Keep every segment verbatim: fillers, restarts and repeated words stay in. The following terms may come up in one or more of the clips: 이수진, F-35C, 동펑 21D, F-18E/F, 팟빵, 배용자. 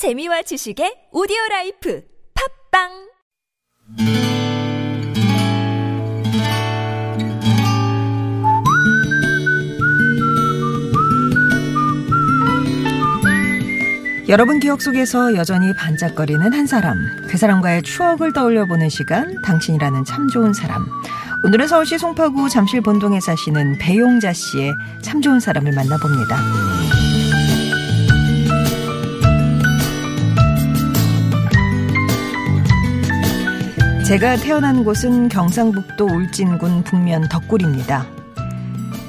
재미와 지식의 오디오라이프 팟빵 여러분 기억 속에서 여전히 반짝거리는 한 사람, 그 사람과의 추억을 떠올려보는 시간, 당신이라는 참 좋은 사람. 오늘은 서울시 송파구 잠실본동에 사시는 배용자 씨의 참 좋은 사람을 만나봅니다. 제가 태어난 곳은 경상북도 울진군 북면 덕굴입니다.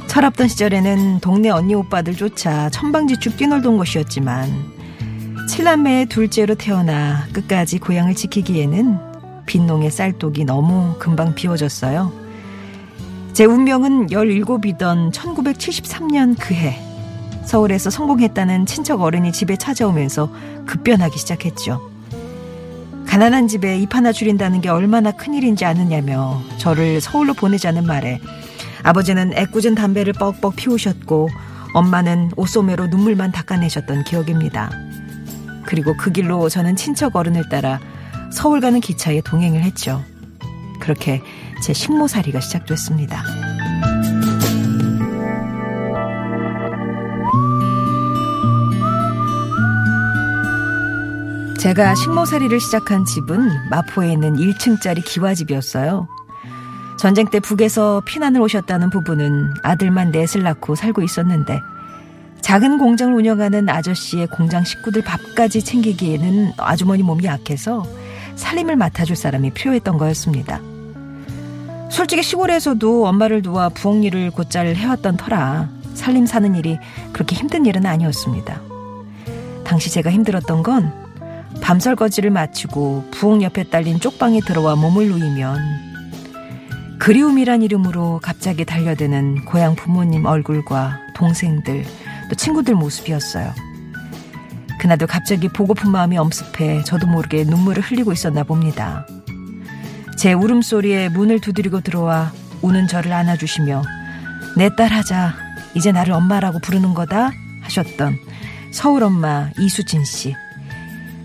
철없던 시절에는 동네 언니 오빠들조차 천방지축 뛰놀던 곳이었지만 칠남매의 둘째로 태어나 끝까지 고향을 지키기에는 빈농의 쌀독이 너무 금방 비워졌어요. 제 운명은 열일곱이던 천구백칠십삼 년 그해 서울에서 성공했다는 친척 어른이 집에 찾아오면서 급변하기 시작했죠. 가난한 집에 입 하나 줄인다는 게 얼마나 큰일인지 아느냐며 저를 서울로 보내자는 말에 아버지는 애꿎은 담배를 뻑뻑 피우셨고 엄마는 옷소매로 눈물만 닦아내셨던 기억입니다. 그리고 그 길로 저는 친척 어른을 따라 서울 가는 기차에 동행을 했죠. 그렇게 제 식모살이가 시작됐습니다. 제가 식모살이를 시작한 집은 마포에 있는 일 층짜리 기와집이었어요. 전쟁 때 북에서 피난을 오셨다는 부부는 아들만 넷을 낳고 살고 있었는데 작은 공장을 운영하는 아저씨의 공장 식구들 밥까지 챙기기에는 아주머니 몸이 약해서 살림을 맡아줄 사람이 필요했던 거였습니다. 솔직히 시골에서도 엄마를 도와 부엌 일을 곧잘 해왔던 터라 살림 사는 일이 그렇게 힘든 일은 아니었습니다. 당시 제가 힘들었던 건 밤설거지를 마치고 부엌 옆에 딸린 쪽방에 들어와 몸을 누이면 그리움이란 이름으로 갑자기 달려드는 고향 부모님 얼굴과 동생들 또 친구들 모습이었어요. 그나도 갑자기 보고픈 마음이 엄습해 저도 모르게 눈물을 흘리고 있었나 봅니다. 제 울음소리에 문을 두드리고 들어와 우는 저를 안아주시며 내 딸 하자, 이제 나를 엄마라고 부르는 거다 하셨던 서울엄마 이수진 씨.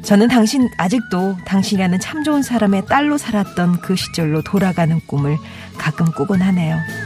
저는 당신 아직도 당신이라는 참 좋은 사람의 딸로 살았던 그 시절로 돌아가는 꿈을 가끔 꾸곤 하네요.